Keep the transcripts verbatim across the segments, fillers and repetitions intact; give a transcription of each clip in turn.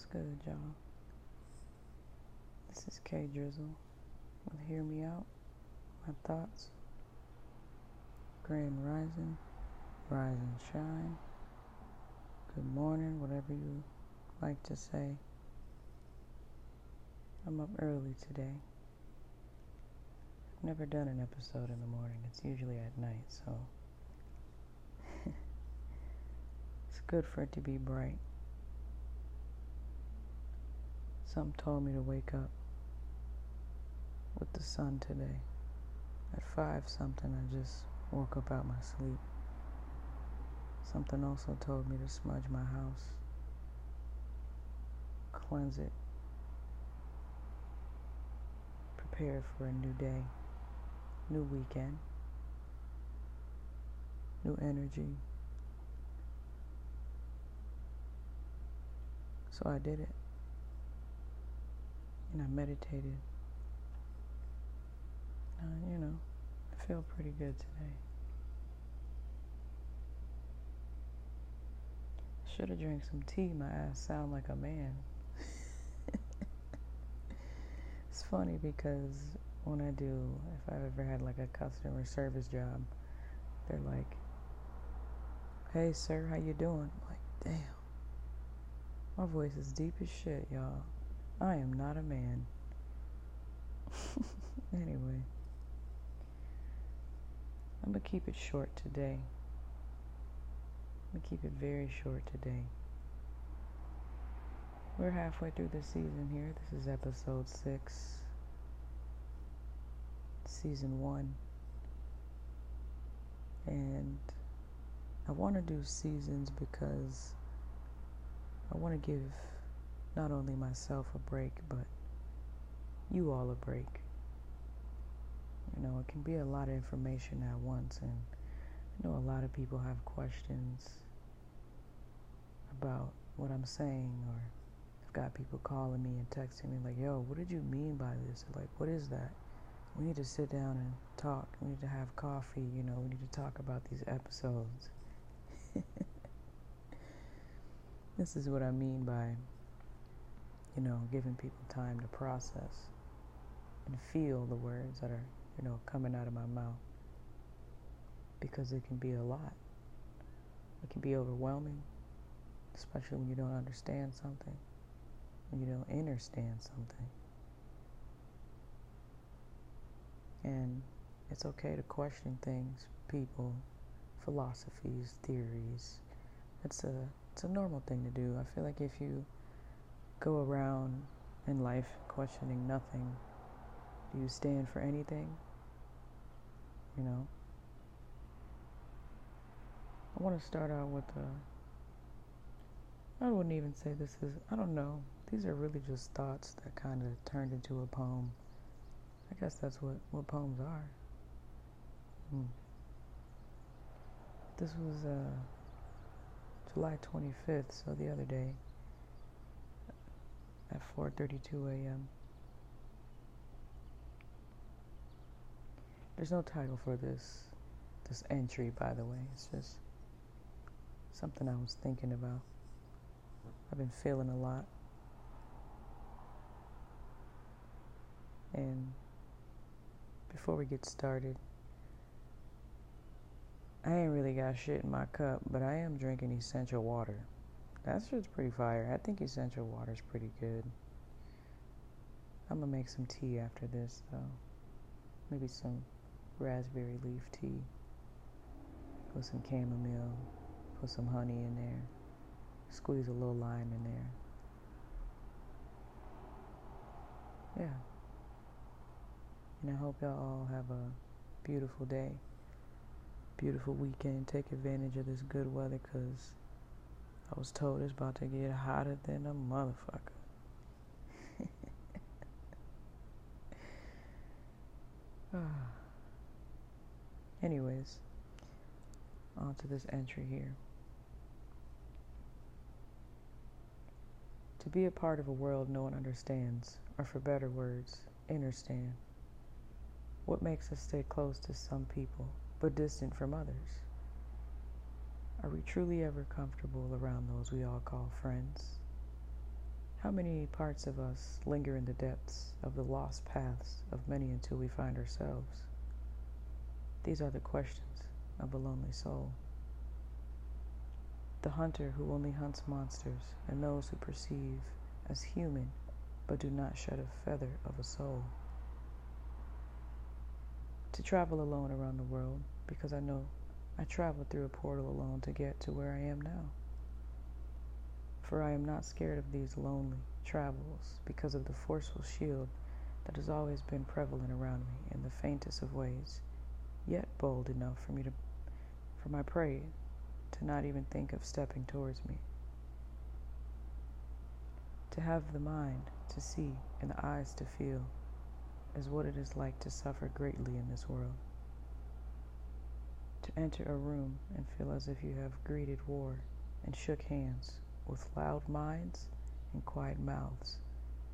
What's good, y'all? This is K Drizzle with Hear Me Out, My Thoughts. Grand Rising, Rise and Shine. Good morning, whatever you like to say. I'm up early today. I've never done an episode in the morning. It's usually at night, so it's good for it to be bright. Something told me to wake up with the sun today. At five something, I just woke up out my sleep. Something also told me to smudge my house, cleanse it, prepare for a new day, new weekend, new energy. So I did it. And I meditated. Uh, you know, I feel pretty good today. Should have drank some tea. My ass sound like a man. It's funny because when I do, if I've ever had like a customer service job, they're like, "Hey, sir, how you doing?" I'm like, damn. My voice is deep as shit, y'all. I am not a man. Anyway, I'm going to keep it short today. I'm going to keep it very short today. We're halfway through the season here. This is episode six, season one. And I want to do seasons because I want to give not only myself a break, but you all a break. You know, it can be a lot of information at once, and I know a lot of people have questions about what I'm saying, or I've got people calling me and texting me like, yo, what did you mean by this? Or like, what is that? We need to sit down and talk. We need to have coffee, you know, we need to talk about these episodes. This is what I mean by, you know, giving people time to process and feel the words that are, you know, coming out of my mouth, because it can be a lot. It can be overwhelming, especially when you don't understand something, when you don't understand something. And it's okay to question things, people, philosophies, theories. It's a it's a normal thing to do. I feel like if you go around in life questioning nothing, do you stand for anything? You know? I want to start out with a, I wouldn't even say this is, I don't know. These are really just thoughts that kind of turned into a poem. I guess that's what, what poems are. Hmm. This was uh, July twenty-fifth, so the other day, at four thirty-two a.m. There's no title for this this entry, by the way. It's just something I was thinking about. I've been feeling a lot. And before we get started, I ain't really got shit in my cup, but I am drinking essential water. That shit's pretty fire. I think essential water's pretty good. I'm gonna make some tea after this, though. Maybe some raspberry leaf tea. Put some chamomile. Put some honey in there. Squeeze a little lime in there. Yeah. And I hope y'all all have a beautiful day. Beautiful weekend. Take advantage of this good weather, because I was told it's about to get hotter than a motherfucker. ah. Anyways, on to this entry here. To be a part of a world no one understands, or for better words, understand. What makes us stay close to some people, but distant from others? Are we truly ever comfortable around those we all call friends? How many parts of us linger in the depths of the lost paths of many until we find ourselves? These are the questions of a lonely soul. The hunter who only hunts monsters and those who perceive as human but do not shed a feather of a soul. To travel alone around the world, because I know I traveled through a portal alone to get to where I am now. For I am not scared of these lonely travels because of the forceful shield that has always been prevalent around me in the faintest of ways, yet bold enough for me to, for my prey to not even think of stepping towards me. To have the mind to see and the eyes to feel is what it is like to suffer greatly in this world. To enter a room and feel as if you have greeted war and shook hands with loud minds and quiet mouths,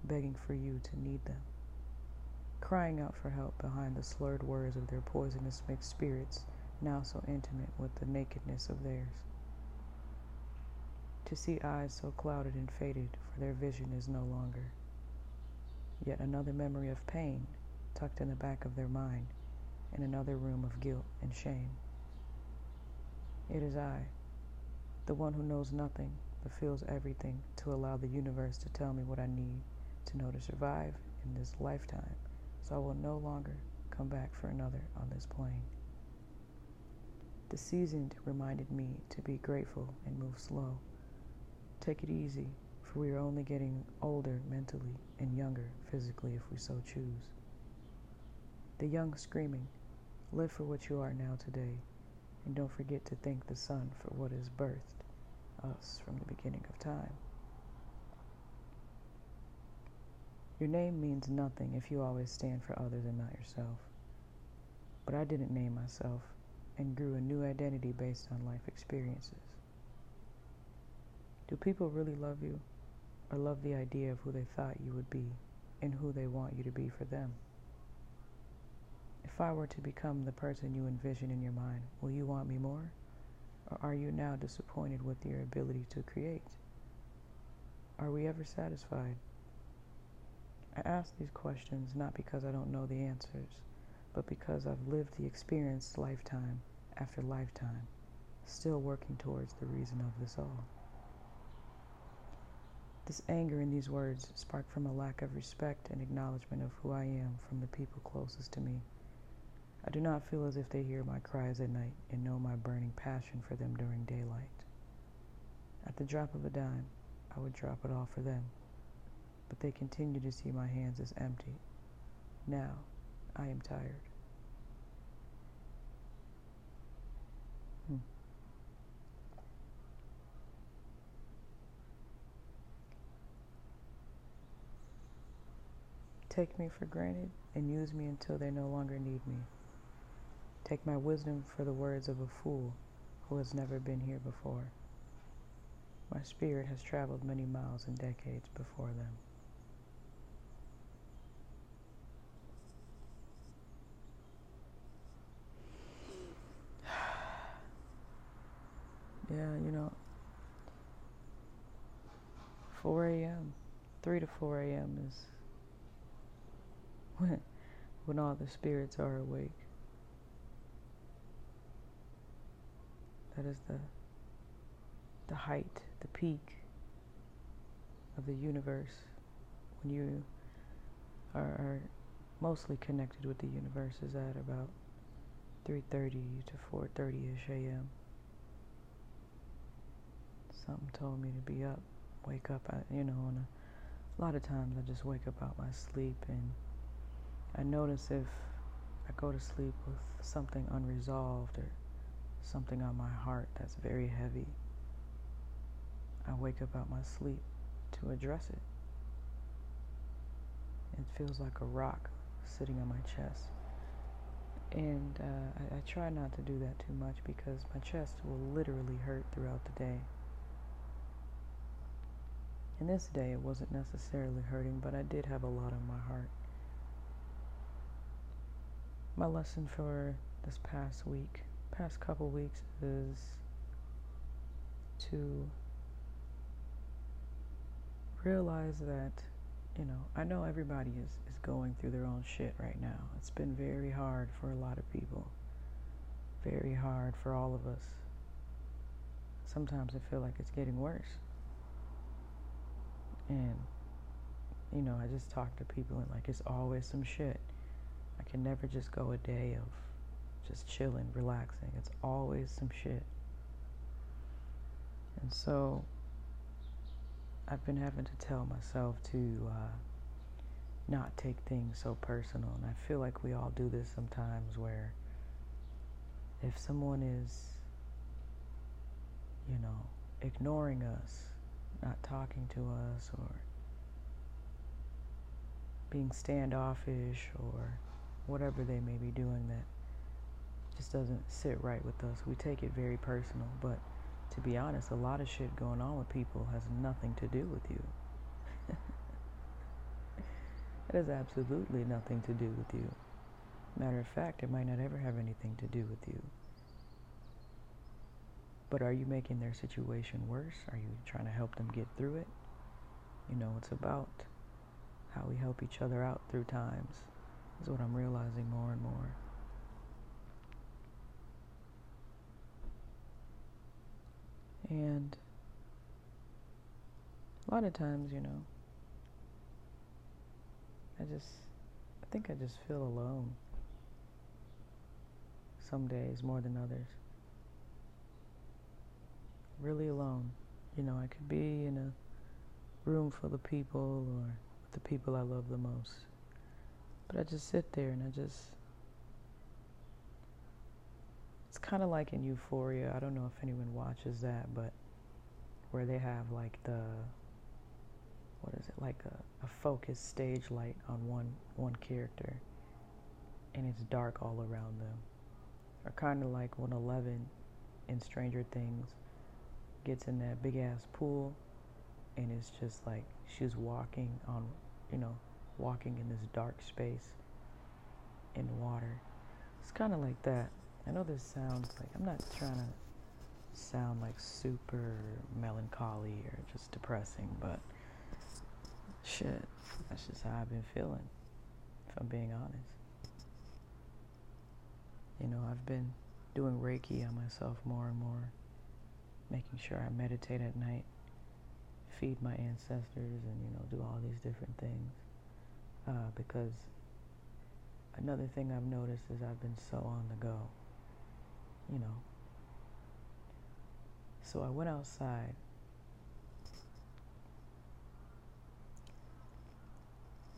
begging for you to need them, crying out for help behind the slurred words of their poisonous mixed spirits, now so intimate with the nakedness of theirs. To see eyes so clouded and faded, for their vision is no longer. Yet another memory of pain tucked in the back of their mind, in another room of guilt and shame. It is I, the one who knows nothing, but feels everything, to allow the universe to tell me what I need to know to survive in this lifetime, so I will no longer come back for another on this plane. The seasoned reminded me to be grateful and move slow. Take it easy, for we are only getting older mentally and younger physically if we so choose. The young screaming, live for what you are now today, and don't forget to thank the sun for what is birthed us from the beginning of time. Your name means nothing if you always stand for others and not yourself. But I didn't name myself and grew a new identity based on life experiences. Do people really love you, or love the idea of who they thought you would be and who they want you to be for them? If I were to become the person you envision in your mind, will you want me more? Or are you now disappointed with your ability to create? Are we ever satisfied? I ask these questions not because I don't know the answers, but because I've lived the experience lifetime after lifetime, still working towards the reason of this all. This anger in these words sparked from a lack of respect and acknowledgement of who I am from the people closest to me. I do not feel as if they hear my cries at night and know my burning passion for them during daylight. At the drop of a dime, I would drop it all for them, but they continue to see my hands as empty. Now, I am tired. Hmm. Take me for granted and use me until they no longer need me. Take my wisdom for the words of a fool who has never been here before. My spirit has traveled many miles and decades before them. Yeah, you know, four a.m., three to four a.m. is when, when all the spirits are awake. That is the, the height, the peak of the universe, when you are, are mostly connected with the universe, is at about three thirty to four thirty-ish a.m. Something told me to be up, wake up, I, you know, and a lot of times I just wake up out my sleep, and I notice if I go to sleep with something unresolved or something on my heart that's very heavy, I wake up out my sleep to address it. It feels like a rock sitting on my chest. And uh, I, I try not to do that too much because my chest will literally hurt throughout the day. And this day it wasn't necessarily hurting, but I did have a lot on my heart. My lesson for this past week past couple weeks is to realize that, you know, I know everybody is, is going through their own shit right now. It's been very hard for a lot of people. Very hard for all of us. Sometimes I feel like it's getting worse. And, you know, I just talk to people and, like, it's always some shit. I can never just go a day of just chilling, relaxing. It's always some shit. And so I've been having to tell myself to uh, not take things so personal. And I feel like we all do this sometimes, where if someone is, you know, ignoring us, not talking to us, or being standoffish, or whatever they may be doing that just doesn't sit right with us, we take it very personal. But to be honest, a lot of shit going on with people has nothing to do with you. It has absolutely nothing to do with you. Matter of fact, it might not ever have anything to do with you. But are you making their situation worse? Are you trying to help them get through it? You know, it's about how we help each other out through times, is what I'm realizing more and more. And a lot of times, you know, I just, I think I just feel alone. Some days more than others. Really alone. You know, I could be in a room full of people, or with the people I love the most. But I just sit there and I just, it's kind of like in Euphoria, I don't know if anyone watches that, but where they have like the, what is it, like a, a focused stage light on one, one character, and it's dark all around them. Or kind of like when Eleven in Stranger Things gets in that big ass pool, and it's just like she's walking on, you know, walking in this dark space in the water. It's kind of like that. I know this sounds like, I'm not trying to sound like super melancholy or just depressing, but shit, that's just how I've been feeling, if I'm being honest. You know, I've been doing Reiki on myself more and more, making sure I meditate at night, feed my ancestors, and, you know, do all these different things, uh, because another thing I've noticed is I've been so on the go. You know. So I went outside.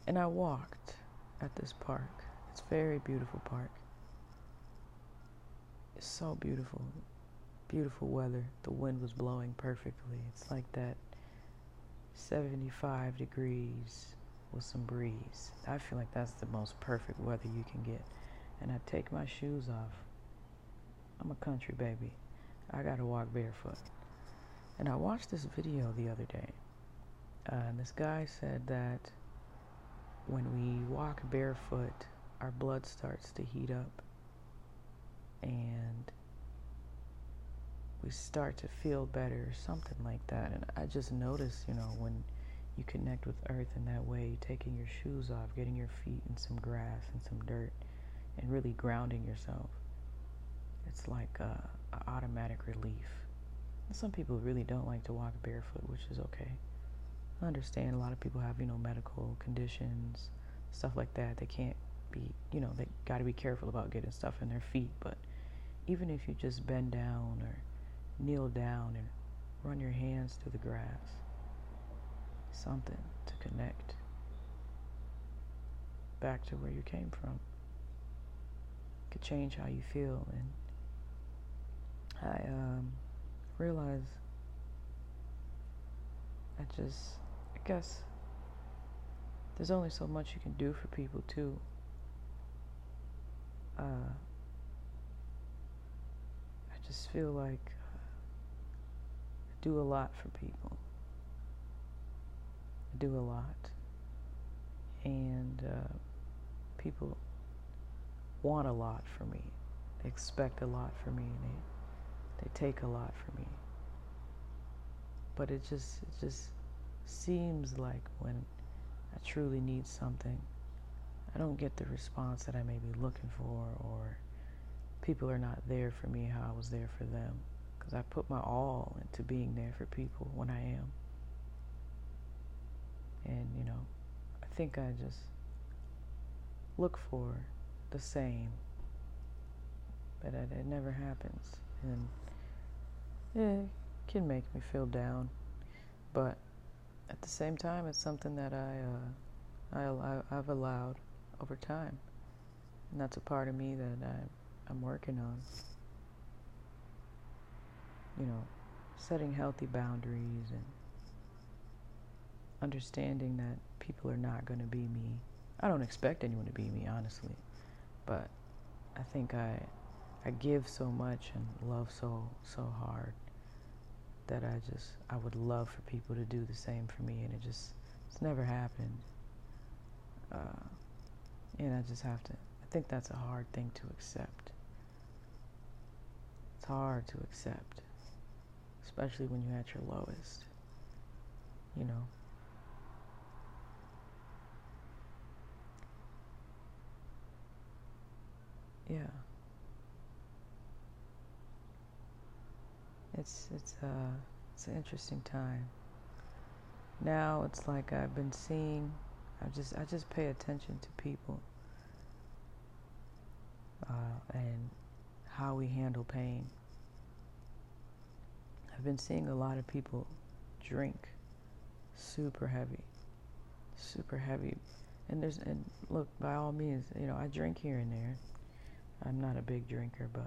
And I walked at this park. It's a very beautiful park. It's so beautiful. Beautiful weather. The wind was blowing perfectly. It's like that seventy-five degrees with some breeze. I feel like that's the most perfect weather you can get. And I take my shoes off. I'm a country baby. I gotta walk barefoot. And I watched this video the other day. Uh, and this guy said that when we walk barefoot, our blood starts to heat up, and we start to feel better, or something like that. And I just noticed, you know, when you connect with earth in that way, taking your shoes off, getting your feet in some grass and some dirt, and really grounding yourself, it's like a, a automatic relief. And some people really don't like to walk barefoot, which is okay. I understand a lot of people have, you know, medical conditions, stuff like that. They can't be, you know, they got to be careful about getting stuff in their feet. But even if you just bend down or kneel down and run your hands through the grass, something to connect back to where you came from, it could change how you feel. And I um, realize I just, I guess there's only so much you can do for people too. Uh, I just feel like I do a lot for people. do a lot and uh, people want a lot from me, they expect a lot from me, and they, they take a lot from me. But it just it just seems like when I truly need something, I don't get the response that I may be looking for, or people are not there for me how I was there for them, because I put my all into being there for people when I am. And, you know, I think I just look for the same, but it, it never happens. And yeah, it can make me feel down, but at the same time, it's something that I, uh, I I've allowed over time, and that's a part of me that I, I'm working on. You know, setting healthy boundaries and understanding that people are not going to be me. I don't expect anyone to be me, honestly, but I think I, I give so much and love so so hard that I just, I would love for people to do the same for me, and it just, it's never happened. Uh, and I just have to, I think that's a hard thing to accept. It's hard to accept, especially when you're at your lowest, you know. Yeah. It's it's uh it's an interesting time. Now it's like I've been seeing, I just I just pay attention to people uh, and how we handle pain. I've been seeing a lot of people drink super heavy, super heavy, and there's and look, by all means, you know, I drink here and there. I'm not a big drinker, but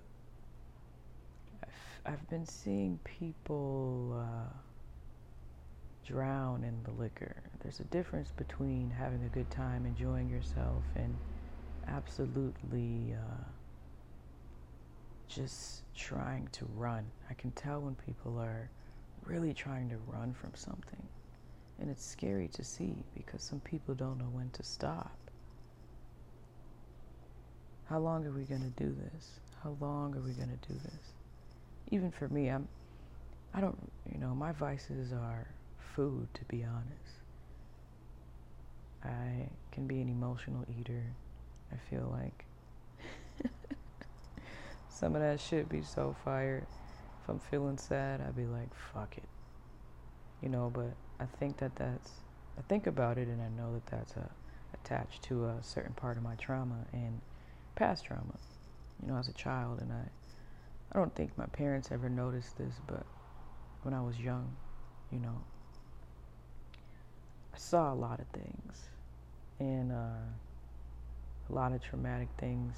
I've been seeing people uh, drown in the liquor. There's a difference between having a good time, enjoying yourself, and absolutely uh, just trying to run. I can tell when people are really trying to run from something. And it's scary to see, because some people don't know when to stop. How long are we going to do this? How long are we going to do this? Even for me, I'm, I don't, you know, my vices are food, to be honest. I can be an emotional eater, I feel like. Some of that shit be so fire. If I'm feeling sad, I'd be like, fuck it. You know, but I think that that's, I think about it, and I know that that's uh, attached to a certain part of my trauma and past trauma. You know, as a child, and I, I don't think my parents ever noticed this, but when I was young, you know, I saw a lot of things, and uh, a lot of traumatic things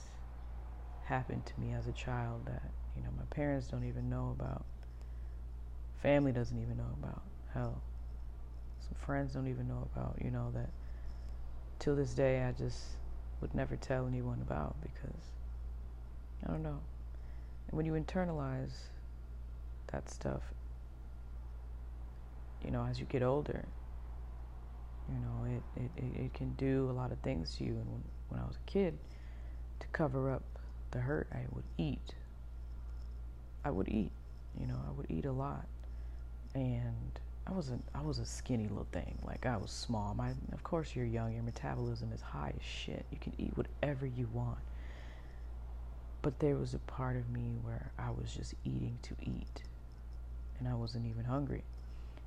happened to me as a child that, you know, my parents don't even know about, family doesn't even know about, hell, some friends don't even know about, you know, that till this day I just would never tell anyone about, because, I don't know. When you internalize that stuff, you know, as you get older, you know, it, it, it can do a lot of things to you. And when, when I was a kid, to cover up the hurt, I would eat. I would eat, you know, I would eat a lot. And I was a, I was a skinny little thing. Like, I was small. My, of course, you're young. Your metabolism is high as shit. You can eat whatever you want. But there was a part of me where I was just eating to eat, and I wasn't even hungry.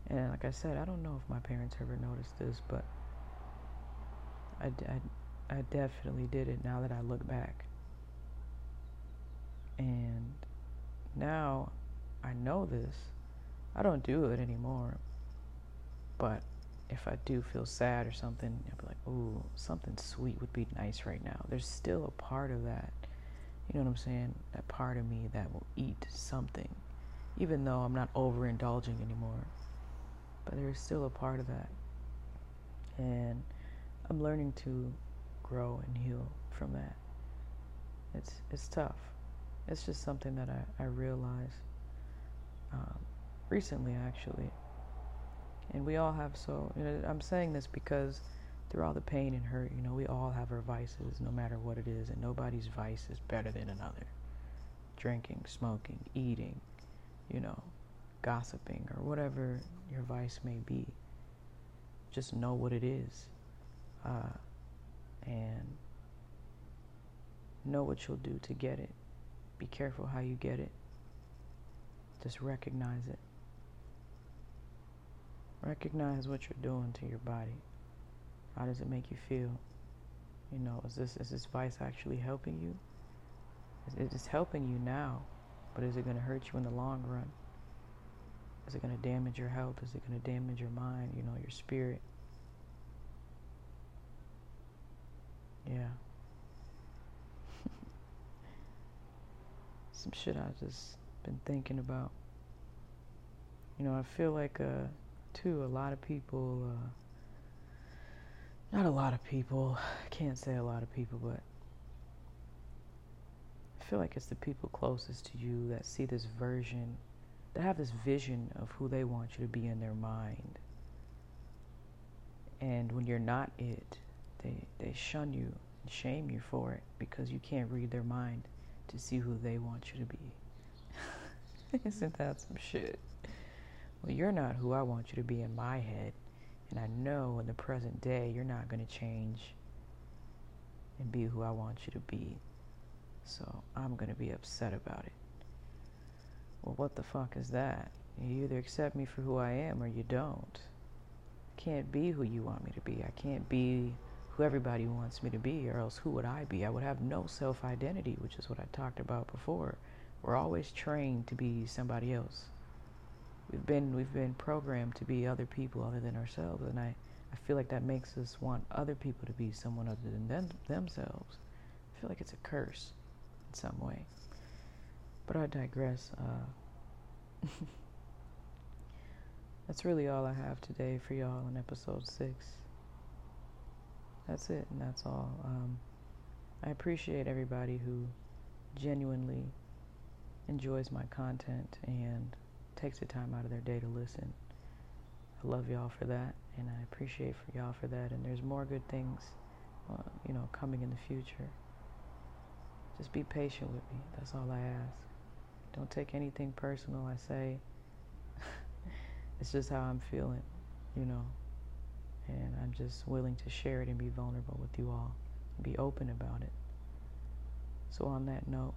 And like I said, I don't know if my parents ever noticed this, but I, I, I definitely did it now that I look back. And now I know this. I don't do it anymore. But if I do feel sad or something, I'll be like, ooh, something sweet would be nice right now. There's still a part of that. You know what I'm saying? That part of me that will eat something, even though I'm not overindulging anymore. But there's still a part of that. And I'm learning to grow and heal from that. It's it's tough. It's just something that I, I realized um, recently, actually. And we all have so... You know, I'm saying this because... through all the pain and hurt, you know, we all have our vices, no matter what it is, and nobody's vice is better than another. Drinking, smoking, eating, you know, gossiping, or whatever your vice may be. just know what it is, uh, and know what you'll do to get it. Be careful how you get it. Just recognize it. Recognize what you're doing to your body. How does it make you feel? You know, is this is this vice actually helping you? It's helping you now, but is it going to hurt you in the long run? Is it going to damage your health? Is it going to damage your mind, you know, your spirit? Yeah. Some shit I've just been thinking about. You know, I feel like, uh, too, a lot of people, uh, not a lot of people, I can't say a lot of people, but I feel like it's the people closest to you that see this version, that have this vision of who they want you to be in their mind. And when you're not it, they, they shun you and shame you for it because you can't read their mind to see who they want you to be. Isn't that some shit? Well, you're not who I want you to be in my head. And I know in the present day, you're not going to change and be who I want you to be. So I'm going to be upset about it. Well, what the fuck is that? You either accept me for who I am or you don't. I can't be who you want me to be. I can't be who everybody wants me to be, or else who would I be? I would have no self-identity, which is what I talked about before. We're always trained to be somebody else. We've been we've been programmed to be other people other than ourselves, and I, I feel like that makes us want other people to be someone other than them, themselves. I feel like it's a curse in some way. But I digress. Uh, that's really all I have today for y'all in episode six. That's it, and that's all. Um, I appreciate everybody who genuinely enjoys my content and takes the time out of their day to listen. I love y'all for that, and I appreciate for y'all for that. And there's more good things, uh, you know, coming in the future. Just be patient with me. That's all I ask. Don't take anything personal I say. It's just how I'm feeling, you know. And I'm just willing to share it and be vulnerable with you all. And be open about it. So on that note,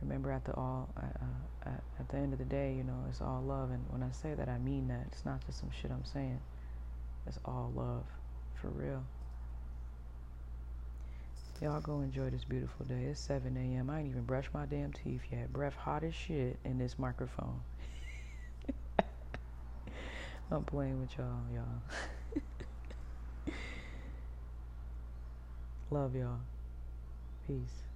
remember at the all, uh, uh, at the end of the day, you know, it's all love. And when I say that, I mean that. It's not just some shit I'm saying. It's all love. For real. Y'all go enjoy this beautiful day. It's seven a.m. I ain't even brushed my damn teeth yet. Breath hot as shit in this microphone. I'm playing with y'all, y'all. Love y'all. Peace.